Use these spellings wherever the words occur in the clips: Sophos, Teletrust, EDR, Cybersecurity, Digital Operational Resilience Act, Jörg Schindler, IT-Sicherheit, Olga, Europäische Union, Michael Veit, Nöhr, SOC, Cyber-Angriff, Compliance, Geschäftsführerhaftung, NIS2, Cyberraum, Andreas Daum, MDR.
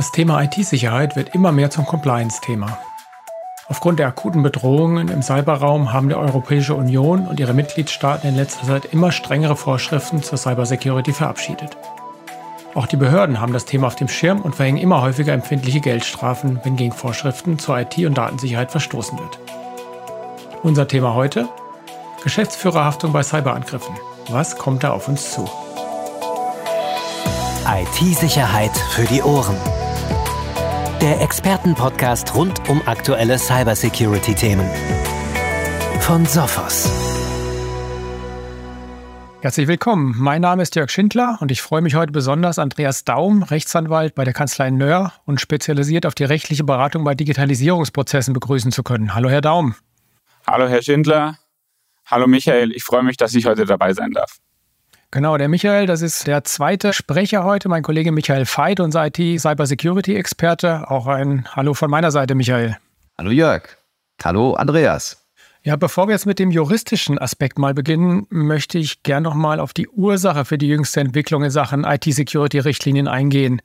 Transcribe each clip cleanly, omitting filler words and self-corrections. Das Thema IT-Sicherheit wird immer mehr zum Compliance-Thema. Aufgrund der akuten Bedrohungen im Cyberraum haben die Europäische Union und ihre Mitgliedstaaten in letzter Zeit immer strengere Vorschriften zur Cybersecurity verabschiedet. Auch die Behörden haben das Thema auf dem Schirm und verhängen immer häufiger empfindliche Geldstrafen, wenn gegen Vorschriften zur IT- und Datensicherheit verstoßen wird. Unser Thema heute? Geschäftsführerhaftung bei Cyberangriffen. Was kommt da auf uns zu? IT-Sicherheit für die Ohren. Der Expertenpodcast rund um aktuelle Cybersecurity-Themen. Von Sophos. Herzlich willkommen. Mein Name ist Jörg Schindler und ich freue mich heute besonders Andreas Daum, Rechtsanwalt bei der Kanzlei Nöhr und spezialisiert auf die rechtliche Beratung bei Digitalisierungsprozessen begrüßen zu können. Hallo Herr Daum. Hallo Herr Schindler. Hallo Michael. Ich freue mich, dass ich heute dabei sein darf. Genau, der Michael, das ist der zweite Sprecher heute, mein Kollege Michael Veit, unser IT-Cybersecurity-Experte. Auch ein Hallo von meiner Seite, Michael. Hallo Jörg. Hallo Andreas. Ja, bevor wir jetzt mit dem juristischen Aspekt mal beginnen, möchte ich gern nochmal auf die Ursache für die jüngste Entwicklung in Sachen IT-Security-Richtlinien eingehen,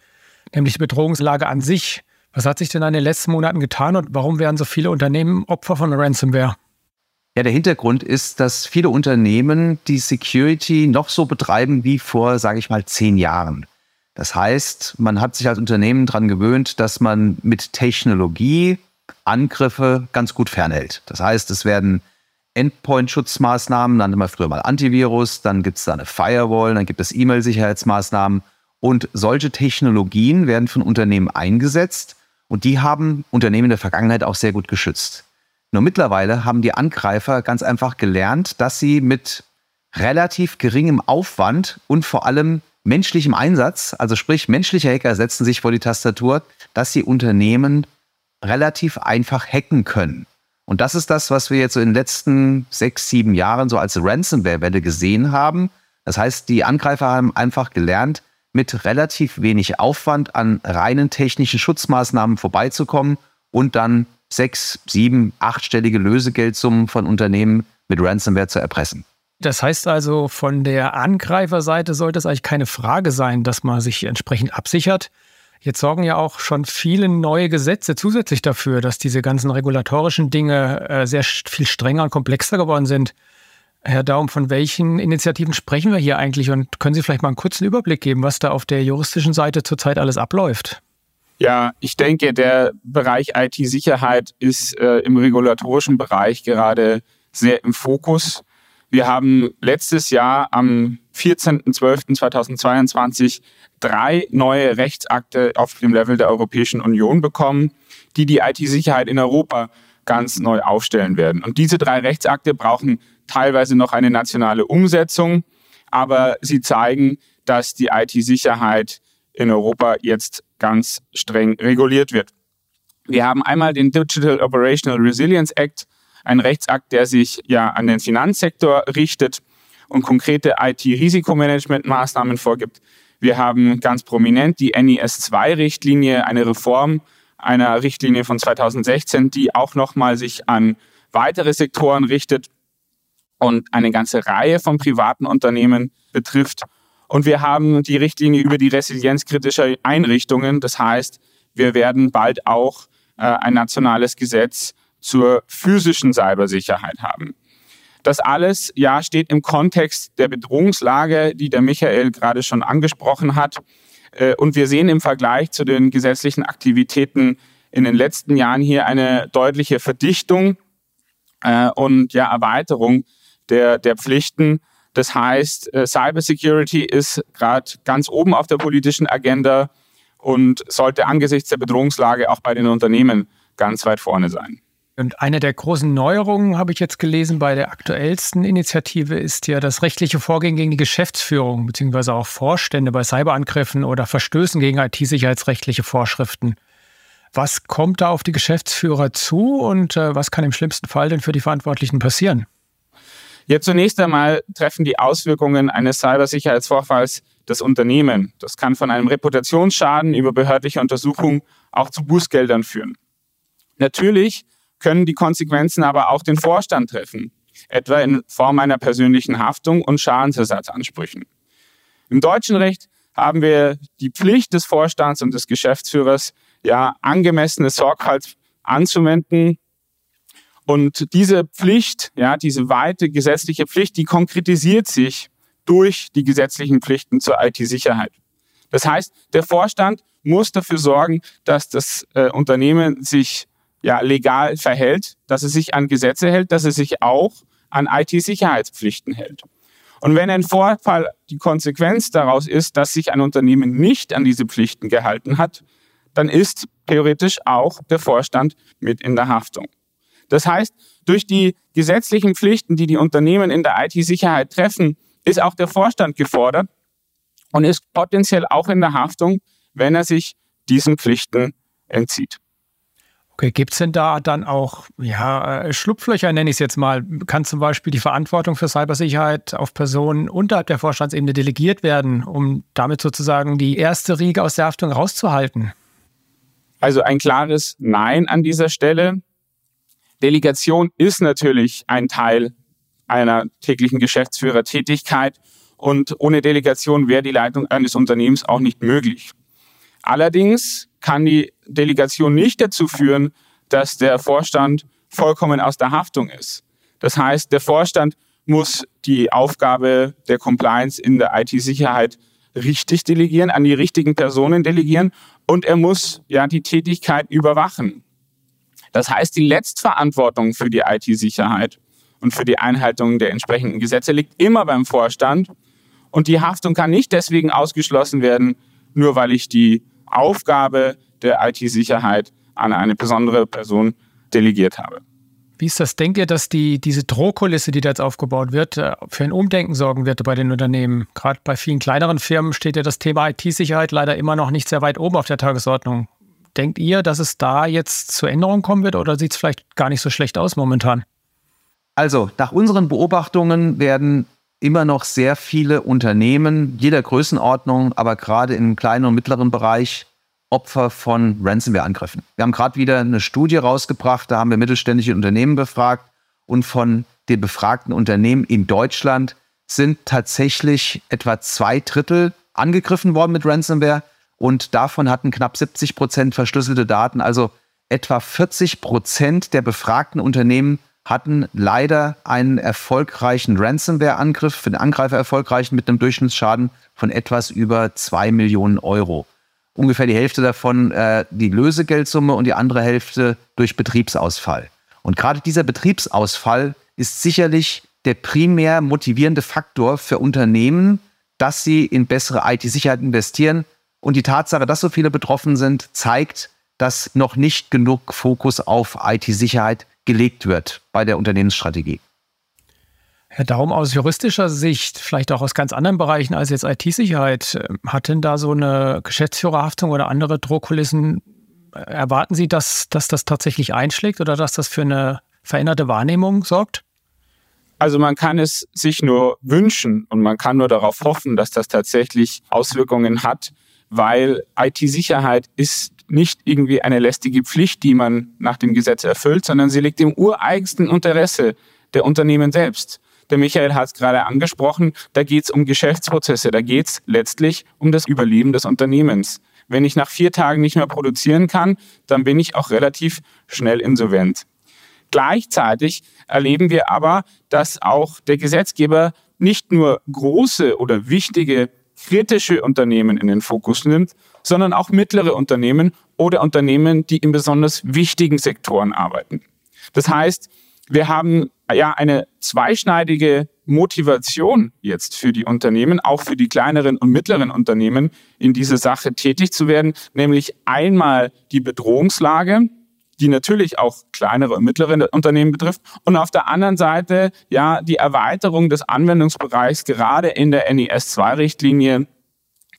nämlich die Bedrohungslage an sich. Was hat sich denn in den letzten Monaten getan und warum werden so viele Unternehmen Opfer von Ransomware? Ja, der Hintergrund ist, dass viele Unternehmen die Security noch so betreiben wie vor, sage ich mal, 10 Jahren. Das heißt, man hat sich als Unternehmen daran gewöhnt, dass man mit Technologie Angriffe ganz gut fernhält. Das heißt, es werden Endpoint-Schutzmaßnahmen, nannte man früher mal Antivirus, dann gibt es da eine Firewall, dann gibt es E-Mail-Sicherheitsmaßnahmen. Und solche Technologien werden von Unternehmen eingesetzt und die haben Unternehmen in der Vergangenheit auch sehr gut geschützt. Nur mittlerweile haben die Angreifer ganz einfach gelernt, dass sie mit relativ geringem Aufwand und vor allem menschlichem Einsatz, also sprich menschliche Hacker setzen sich vor die Tastatur, dass sie Unternehmen relativ einfach hacken können. Und das ist das, was wir jetzt so in den letzten 6-7 Jahren so als Ransomware-Welle gesehen haben. Das heißt, die Angreifer haben einfach gelernt, mit relativ wenig Aufwand an reinen technischen Schutzmaßnahmen vorbeizukommen und dann 6-, 7-, 8-stellige Lösegeldsummen von Unternehmen mit Ransomware zu erpressen. Das heißt also, von der Angreiferseite sollte es eigentlich keine Frage sein, dass man sich entsprechend absichert. Jetzt sorgen ja auch schon viele neue Gesetze zusätzlich dafür, dass diese ganzen regulatorischen Dinge sehr viel strenger und komplexer geworden sind. Herr Daum, von welchen Initiativen sprechen wir hier eigentlich? Und können Sie vielleicht mal einen kurzen Überblick geben, was da auf der juristischen Seite zurzeit alles abläuft? Ja, ich denke, der Bereich IT-Sicherheit ist im regulatorischen Bereich gerade sehr im Fokus. Wir haben letztes Jahr am 14.12.2022 3 neue Rechtsakte auf dem Level der Europäischen Union bekommen, die IT-Sicherheit in Europa ganz neu aufstellen werden. Und diese 3 Rechtsakte brauchen teilweise noch eine nationale Umsetzung, aber sie zeigen, dass die IT-Sicherheit in Europa jetzt ganz streng reguliert wird. Wir haben einmal den Digital Operational Resilience Act, ein Rechtsakt, der sich ja an den Finanzsektor richtet und konkrete IT-Risikomanagement-Maßnahmen vorgibt. Wir haben ganz prominent die NIS2-Richtlinie, eine Reform einer Richtlinie von 2016, die auch nochmal sich an weitere Sektoren richtet und eine ganze Reihe von privaten Unternehmen betrifft. Und wir haben die Richtlinie über die Resilienz kritischer Einrichtungen. Das heißt, wir werden bald auch ein nationales Gesetz zur physischen Cybersicherheit haben. Das alles ja steht im Kontext der Bedrohungslage, die der Michael gerade schon angesprochen hat. Und wir sehen im Vergleich zu den gesetzlichen Aktivitäten in den letzten Jahren hier eine deutliche Verdichtung und ja Erweiterung der Pflichten. Das heißt, Cybersecurity ist gerade ganz oben auf der politischen Agenda und sollte angesichts der Bedrohungslage auch bei den Unternehmen ganz weit vorne sein. Und eine der großen Neuerungen, habe ich jetzt gelesen, bei der aktuellsten Initiative ist ja das rechtliche Vorgehen gegen die Geschäftsführung bzw. auch Vorstände bei Cyberangriffen oder Verstößen gegen IT-sicherheitsrechtliche Vorschriften. Was kommt da auf die Geschäftsführer zu und was kann im schlimmsten Fall denn für die Verantwortlichen passieren? Ja, zunächst einmal treffen die Auswirkungen eines Cybersicherheitsvorfalls das Unternehmen. Das kann von einem Reputationsschaden über behördliche Untersuchung auch zu Bußgeldern führen. Natürlich können die Konsequenzen aber auch den Vorstand treffen, etwa in Form einer persönlichen Haftung und Schadensersatzansprüchen. Im deutschen Recht haben wir die Pflicht des Vorstands und des Geschäftsführers, ja, angemessene Sorgfalt anzuwenden. Und diese Pflicht, ja, diese weite gesetzliche Pflicht, die konkretisiert sich durch die gesetzlichen Pflichten zur IT-Sicherheit. Das heißt, der Vorstand muss dafür sorgen, dass das Unternehmen sich ja legal verhält, dass es sich an Gesetze hält, dass es sich auch an IT-Sicherheitspflichten hält. Und wenn ein Vorfall die Konsequenz daraus ist, dass sich ein Unternehmen nicht an diese Pflichten gehalten hat, dann ist theoretisch auch der Vorstand mit in der Haftung. Das heißt, durch die gesetzlichen Pflichten, die die Unternehmen in der IT-Sicherheit treffen, ist auch der Vorstand gefordert und ist potenziell auch in der Haftung, wenn er sich diesen Pflichten entzieht. Okay, gibt es denn da dann auch Schlupflöcher, nenne ich es jetzt mal? Kann zum Beispiel die Verantwortung für Cybersicherheit auf Personen unterhalb der Vorstandsebene delegiert werden, um damit sozusagen die erste Riege aus der Haftung rauszuhalten? Also ein klares Nein an dieser Stelle. Delegation ist natürlich ein Teil einer täglichen Geschäftsführertätigkeit und ohne Delegation wäre die Leitung eines Unternehmens auch nicht möglich. Allerdings kann die Delegation nicht dazu führen, dass der Vorstand vollkommen aus der Haftung ist. Das heißt, der Vorstand muss die Aufgabe der Compliance in der IT-Sicherheit richtig delegieren, an die richtigen Personen delegieren und er muss ja die Tätigkeit überwachen. Das heißt, die Letztverantwortung für die IT-Sicherheit und für die Einhaltung der entsprechenden Gesetze liegt immer beim Vorstand und die Haftung kann nicht deswegen ausgeschlossen werden, nur weil ich die Aufgabe der IT-Sicherheit an eine besondere Person delegiert habe. Wie ist das? Denkt ihr, dass diese Drohkulisse, die da jetzt aufgebaut wird, für ein Umdenken sorgen wird bei den Unternehmen? Gerade bei vielen kleineren Firmen steht ja das Thema IT-Sicherheit leider immer noch nicht sehr weit oben auf der Tagesordnung. Denkt ihr, dass es da jetzt zu Änderungen kommen wird oder sieht es vielleicht gar nicht so schlecht aus momentan? Also, nach unseren Beobachtungen werden immer noch sehr viele Unternehmen jeder Größenordnung, aber gerade im kleinen und mittleren Bereich Opfer von Ransomware-Angriffen. Wir haben gerade wieder eine Studie rausgebracht, da haben wir mittelständische Unternehmen befragt und von den befragten Unternehmen in Deutschland sind tatsächlich etwa 2/3 angegriffen worden mit Ransomware und davon hatten knapp 70% verschlüsselte Daten, also etwa 40% der befragten Unternehmen hatten leider einen erfolgreichen Ransomware-Angriff, für den Angreifer erfolgreichen, mit einem Durchschnittsschaden von etwas über 2 Millionen Euro. Ungefähr die Hälfte davon die Lösegeldsumme und die andere Hälfte durch Betriebsausfall. Und gerade dieser Betriebsausfall ist sicherlich der primär motivierende Faktor für Unternehmen, dass sie in bessere IT-Sicherheit investieren. Und die Tatsache, dass so viele betroffen sind, zeigt, dass noch nicht genug Fokus auf IT-Sicherheit gelegt wird bei der Unternehmensstrategie. Herr Daum, aus juristischer Sicht, vielleicht auch aus ganz anderen Bereichen als jetzt IT-Sicherheit, hat denn da so eine Geschäftsführerhaftung oder andere Drohkulissen, erwarten Sie, dass das tatsächlich einschlägt oder dass das für eine veränderte Wahrnehmung sorgt? Also man kann es sich nur wünschen und man kann nur darauf hoffen, dass das tatsächlich Auswirkungen hat, weil IT-Sicherheit ist nicht irgendwie eine lästige Pflicht, die man nach dem Gesetz erfüllt, sondern sie liegt im ureigensten Interesse der Unternehmen selbst. Der Michael hat es gerade angesprochen, da geht es um Geschäftsprozesse, da geht es letztlich um das Überleben des Unternehmens. Wenn ich nach 4 Tagen nicht mehr produzieren kann, dann bin ich auch relativ schnell insolvent. Gleichzeitig erleben wir aber, dass auch der Gesetzgeber nicht nur große oder wichtige kritische Unternehmen in den Fokus nimmt, sondern auch mittlere Unternehmen oder Unternehmen, die in besonders wichtigen Sektoren arbeiten. Das heißt, wir haben ja eine zweischneidige Motivation jetzt für die Unternehmen, auch für die kleineren und mittleren Unternehmen, in dieser Sache tätig zu werden, nämlich einmal die Bedrohungslage, die natürlich auch kleinere und mittlere Unternehmen betrifft und auf der anderen Seite ja die Erweiterung des Anwendungsbereichs gerade in der NIS2-Richtlinie,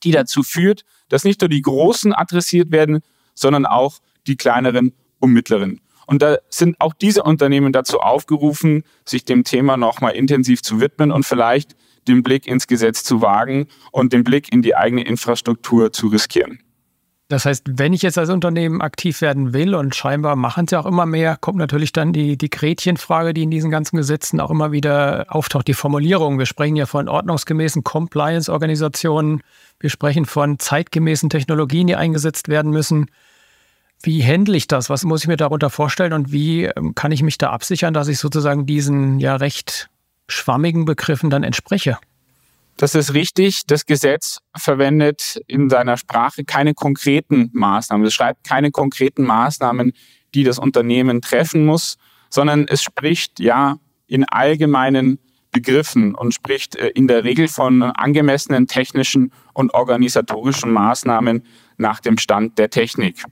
die dazu führt, dass nicht nur die Großen adressiert werden, sondern auch die kleineren und mittleren. Und da sind auch diese Unternehmen dazu aufgerufen, sich dem Thema nochmal intensiv zu widmen und vielleicht den Blick ins Gesetz zu wagen und den Blick in die eigene Infrastruktur zu riskieren. Das heißt, wenn ich jetzt als Unternehmen aktiv werden will und scheinbar machen es ja auch immer mehr, kommt natürlich dann die Gretchenfrage, die in diesen ganzen Gesetzen auch immer wieder auftaucht, die Formulierung. Wir sprechen ja von ordnungsgemäßen Compliance-Organisationen. Wir sprechen von zeitgemäßen Technologien, die eingesetzt werden müssen. Wie handle ich das? Was muss ich mir darunter vorstellen und wie kann ich mich da absichern, dass ich sozusagen diesen ja recht schwammigen Begriffen dann entspreche? Das ist richtig. Das Gesetz verwendet in seiner Sprache keine konkreten Maßnahmen. Es schreibt keine konkreten Maßnahmen, die das Unternehmen treffen muss, sondern es spricht ja in allgemeinen Begriffen und spricht in der Regel von angemessenen technischen und organisatorischen Maßnahmen nach dem Stand der Technik.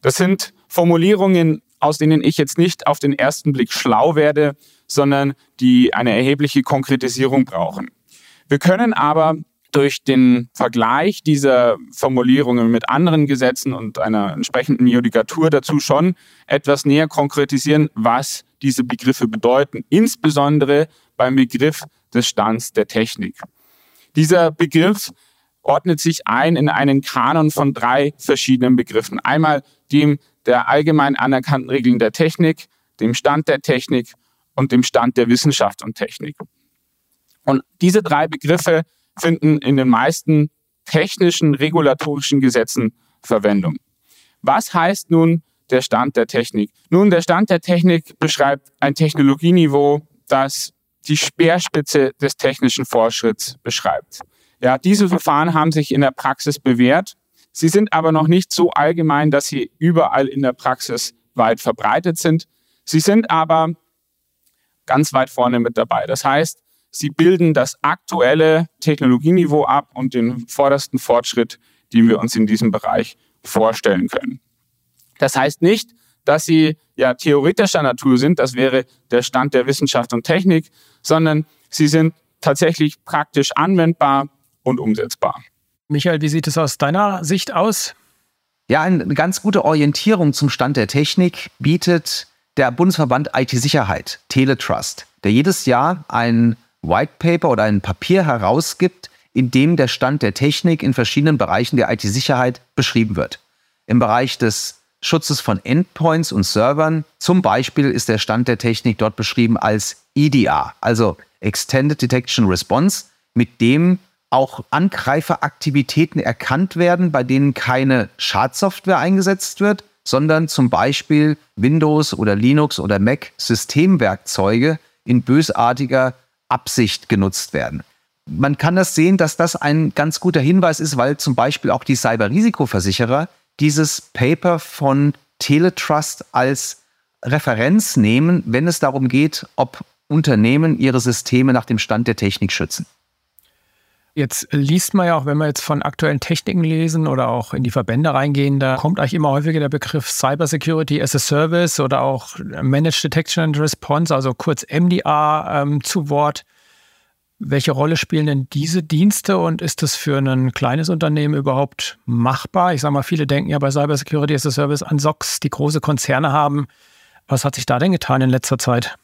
Das sind Formulierungen, aus denen ich jetzt nicht auf den ersten Blick schlau werde, sondern die eine erhebliche Konkretisierung brauchen. Wir können aber durch den Vergleich dieser Formulierungen mit anderen Gesetzen und einer entsprechenden Judikatur dazu schon etwas näher konkretisieren, was diese Begriffe bedeuten, insbesondere beim Begriff des Stands der Technik. Dieser Begriff ordnet sich ein in einen Kanon von 3 verschiedenen Begriffen. Einmal dem der allgemein anerkannten Regeln der Technik, dem Stand der Technik und dem Stand der Wissenschaft und Technik. Und diese 3 Begriffe finden in den meisten technischen, regulatorischen Gesetzen Verwendung. Was heißt nun der Stand der Technik? Nun, der Stand der Technik beschreibt ein Technologieniveau, das die Speerspitze des technischen Fortschritts beschreibt. Ja, diese Verfahren haben sich in der Praxis bewährt. Sie sind aber noch nicht so allgemein, dass sie überall in der Praxis weit verbreitet sind. Sie sind aber ganz weit vorne mit dabei. Das heißt, sie bilden das aktuelle Technologieniveau ab und den vordersten Fortschritt, den wir uns in diesem Bereich vorstellen können. Das heißt nicht, dass sie ja theoretischer Natur sind, das wäre der Stand der Wissenschaft und Technik, sondern sie sind tatsächlich praktisch anwendbar und umsetzbar. Michael, wie sieht es aus deiner Sicht aus? Ja, eine ganz gute Orientierung zum Stand der Technik bietet der Bundesverband IT-Sicherheit, Teletrust, der jedes Jahr ein White Paper oder ein Papier herausgibt, in dem der Stand der Technik in verschiedenen Bereichen der IT-Sicherheit beschrieben wird. Im Bereich des Schutzes von Endpoints und Servern zum Beispiel ist der Stand der Technik dort beschrieben als EDR, also Extended Detection Response, mit dem auch Angreiferaktivitäten erkannt werden, bei denen keine Schadsoftware eingesetzt wird, sondern zum Beispiel Windows oder Linux oder Mac Systemwerkzeuge in bösartiger Absicht genutzt werden. Man kann das sehen, dass das ein ganz guter Hinweis ist, weil zum Beispiel auch die Cyberrisikoversicherer dieses Paper von Teletrust als Referenz nehmen, wenn es darum geht, ob Unternehmen ihre Systeme nach dem Stand der Technik schützen. Jetzt liest man ja auch, wenn wir jetzt von aktuellen Techniken lesen oder auch in die Verbände reingehen, da kommt eigentlich immer häufiger der Begriff Cybersecurity as a Service oder auch Managed Detection and Response, also kurz MDR, zu Wort. Welche Rolle spielen denn diese Dienste und ist das für ein kleines Unternehmen überhaupt machbar? Ich sage mal, viele denken ja bei Cybersecurity as a Service an SOCs, die große Konzerne haben. Was hat sich da denn getan in letzter Zeit?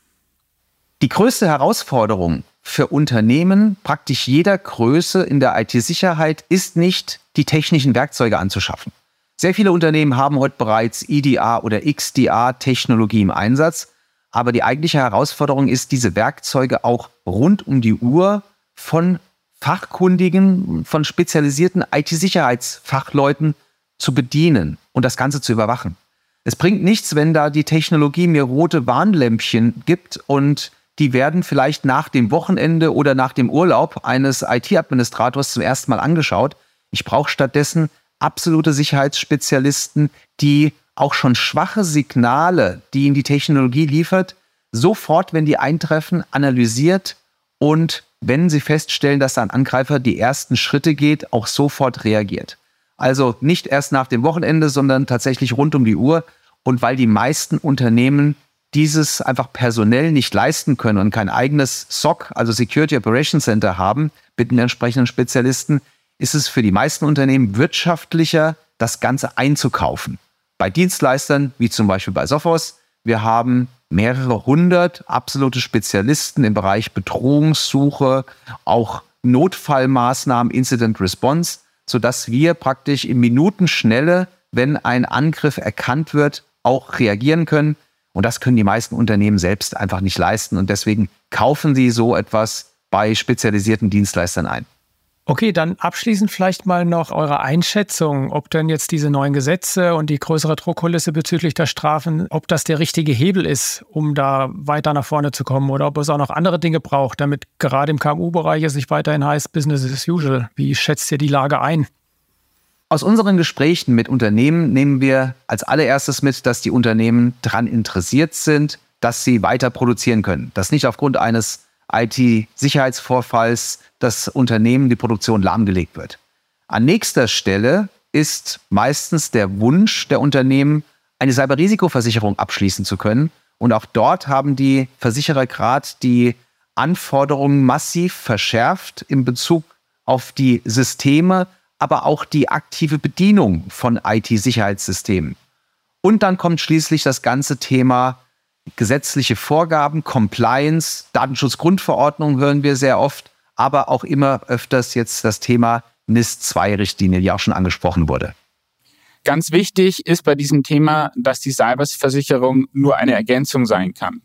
Die größte Herausforderung für Unternehmen praktisch jeder Größe in der IT-Sicherheit ist nicht, die technischen Werkzeuge anzuschaffen. Sehr viele Unternehmen haben heute bereits EDR oder XDR-Technologie im Einsatz, aber die eigentliche Herausforderung ist, diese Werkzeuge auch rund um die Uhr von fachkundigen, von spezialisierten IT-Sicherheitsfachleuten zu bedienen und das Ganze zu überwachen. Es bringt nichts, wenn da die Technologie mir rote Warnlämpchen gibt und die werden vielleicht nach dem Wochenende oder nach dem Urlaub eines IT-Administrators zum ersten Mal angeschaut. Ich brauche stattdessen absolute Sicherheitsspezialisten, die auch schon schwache Signale, die ihnen die Technologie liefert, sofort, wenn die eintreffen, analysiert und wenn sie feststellen, dass ein Angreifer die ersten Schritte geht, auch sofort reagiert. Also nicht erst nach dem Wochenende, sondern tatsächlich rund um die Uhr. Und weil die meisten Unternehmen dieses einfach personell nicht leisten können und kein eigenes SOC, also Security Operations Center haben, mit den entsprechenden Spezialisten, ist es für die meisten Unternehmen wirtschaftlicher, das Ganze einzukaufen. Bei Dienstleistern, wie zum Beispiel bei Sophos, wir haben mehrere hundert absolute Spezialisten im Bereich Bedrohungssuche, auch Notfallmaßnahmen, Incident Response, sodass wir praktisch in Minutenschnelle, wenn ein Angriff erkannt wird, auch reagieren können. Und das können die meisten Unternehmen selbst einfach nicht leisten. Und deswegen kaufen sie so etwas bei spezialisierten Dienstleistern ein. Okay, dann abschließend vielleicht mal noch eure Einschätzung, ob denn jetzt diese neuen Gesetze und die größere Druckkulisse bezüglich der Strafen, ob das der richtige Hebel ist, um da weiter nach vorne zu kommen oder ob es auch noch andere Dinge braucht, damit gerade im KMU-Bereich es nicht weiterhin heißt Business as usual. Wie schätzt ihr die Lage ein? Aus unseren Gesprächen mit Unternehmen nehmen wir als allererstes mit, dass die Unternehmen daran interessiert sind, dass sie weiter produzieren können. Dass nicht aufgrund eines IT-Sicherheitsvorfalls das Unternehmen, die Produktion lahmgelegt wird. An nächster Stelle ist meistens der Wunsch der Unternehmen, eine Cyberrisikoversicherung abschließen zu können. Und auch dort haben die Versicherer gerade die Anforderungen massiv verschärft in Bezug auf die Systeme, aber auch die aktive Bedienung von IT-Sicherheitssystemen. Und dann kommt schließlich das ganze Thema gesetzliche Vorgaben, Compliance, Datenschutzgrundverordnung hören wir sehr oft, aber auch immer öfters jetzt das Thema NIS2-Richtlinie, die auch schon angesprochen wurde. Ganz wichtig ist bei diesem Thema, dass die Cyberversicherung nur eine Ergänzung sein kann.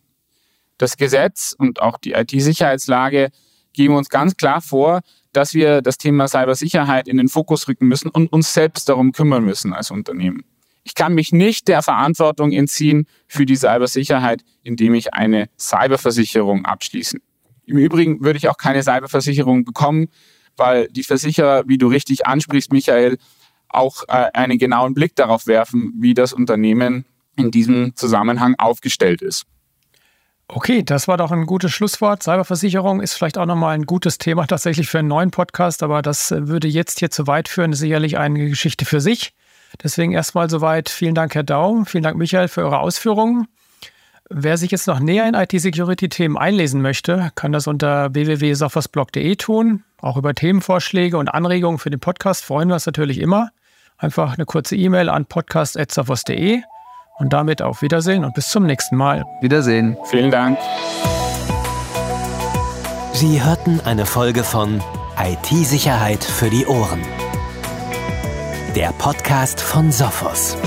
Das Gesetz und auch die IT-Sicherheitslage geben uns ganz klar vor, dass wir das Thema Cybersicherheit in den Fokus rücken müssen und uns selbst darum kümmern müssen als Unternehmen. Ich kann mich nicht der Verantwortung entziehen für die Cybersicherheit, indem ich eine Cyberversicherung abschließe. Im Übrigen würde ich auch keine Cyberversicherung bekommen, weil die Versicherer, wie du richtig ansprichst, Michael, auch einen genauen Blick darauf werfen, wie das Unternehmen in diesem Zusammenhang aufgestellt ist. Okay, das war doch ein gutes Schlusswort. Cyberversicherung ist vielleicht auch nochmal ein gutes Thema tatsächlich für einen neuen Podcast, aber das würde jetzt hier zu weit führen, sicherlich eine Geschichte für sich. Deswegen erstmal soweit. Vielen Dank, Herr Daum. Vielen Dank, Michael, für eure Ausführungen. Wer sich jetzt noch näher in IT-Security-Themen einlesen möchte, kann das unter www.sophosblog.de tun. Auch über Themenvorschläge und Anregungen für den Podcast freuen wir uns natürlich immer. Einfach eine kurze E-Mail an podcast@sophos.de und damit auf Wiedersehen und bis zum nächsten Mal. Wiedersehen. Vielen Dank. Sie hörten eine Folge von IT-Sicherheit für die Ohren. Der Podcast von Sophos.